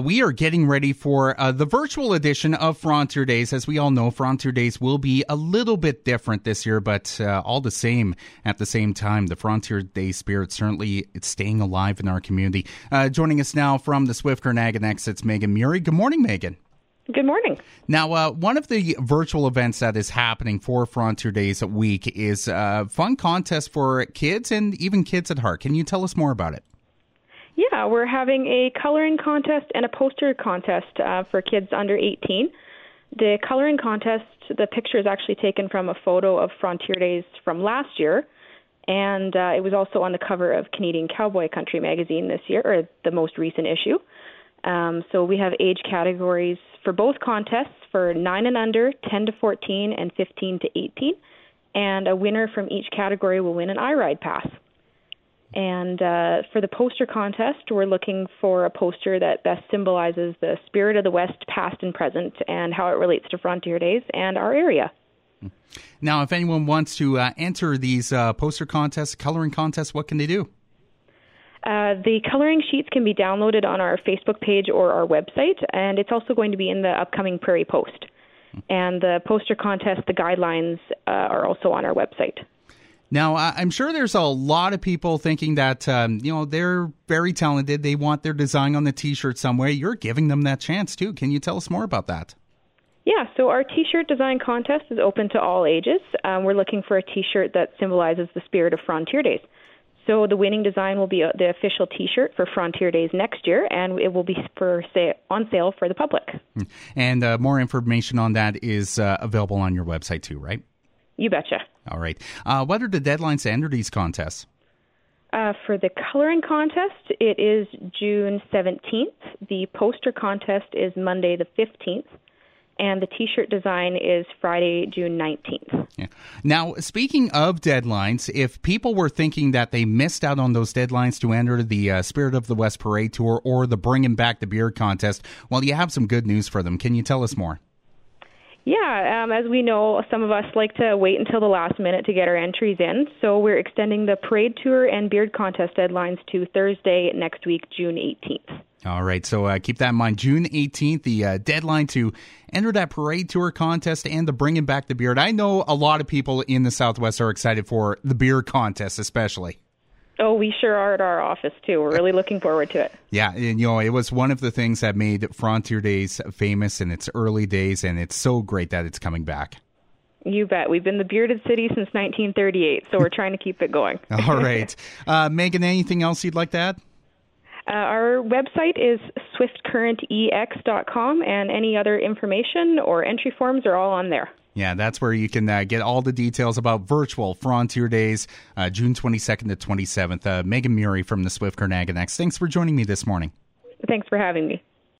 We are getting ready for the virtual edition of Frontier Days. As we all know, Frontier Days will be a little bit different this year, but all the same, at the same time, the Frontier Day spirit certainly it's staying alive in our community. Joining us now from the Swift Current Ag-Ex, it's Megan Murray. Good morning, Megan. Good morning. Now, one of the virtual events that is happening for Frontier Days a week is a fun contest for kids and even kids at heart. Can you tell us more about it? Yeah, we're having a coloring contest and a poster contest for kids under 18. The coloring contest, the picture is actually taken from a photo of Frontier Days from last year, and it was also on the cover of Canadian Cowboy Country magazine this year, or the most recent issue. So we have age categories for both contests for 9 and under, 10 to 14, and 15 to 18, and a winner from each category will win an iRide pass. And for the poster contest, we're looking for a poster that best symbolizes the spirit of the West, past and present, and how it relates to Frontier Days and our area. Now, if anyone wants to enter these poster contests, coloring contests, what can they do? The coloring sheets can be downloaded on our Facebook page or our website, and it's also going to be in the upcoming Prairie Post. And the poster contest, the guidelines are also on our website. Now, I'm sure there's a lot of people thinking that, they're very talented. They want their design on the T-shirt somewhere. You're giving them that chance, too. Can you tell us more about that? Yeah, so our T-shirt design contest is open to all ages. We're looking for a T-shirt that symbolizes the spirit of Frontier Days. So the winning design will be the official T-shirt for Frontier Days next year, and it will be on sale for the public. And more information on that is available on your website, too, right? You betcha. All right. What are the deadlines to enter these contests? For the coloring contest, it is June 17th. The poster contest is Monday the 15th. And the T-shirt design is Friday, June 19th. Yeah. Now, speaking of deadlines, if people were thinking that they missed out on those deadlines to enter the Spirit of the West Parade Tour or the Bringing Back the Beard contest, well, you have some good news for them. Can you tell us more? Yeah, as we know, some of us like to wait until the last minute to get our entries in. So we're extending the parade tour and beard contest deadlines to Thursday next week, June 18th. All right, so keep that in mind. June 18th, the deadline to enter that parade tour contest and the Bringing Back the Beard. I know a lot of people in the Southwest are excited for the beard contest especially. Oh, we sure are at our office, too. We're really looking forward to it. Yeah, and, it was one of the things that made Frontier Days famous in its early days, and it's so great that it's coming back. You bet. We've been the bearded city since 1938, so we're trying to keep it going. All right. Megan, anything else you'd like to add? Our website is swiftcurrentex.com, and any other information or entry forms are all on there. Yeah, that's where you can get all the details about virtual Frontier Days, June 22nd to 27th. Megan Murray from the Swift Current Ag-Ex. Thanks for joining me this morning. Thanks for having me.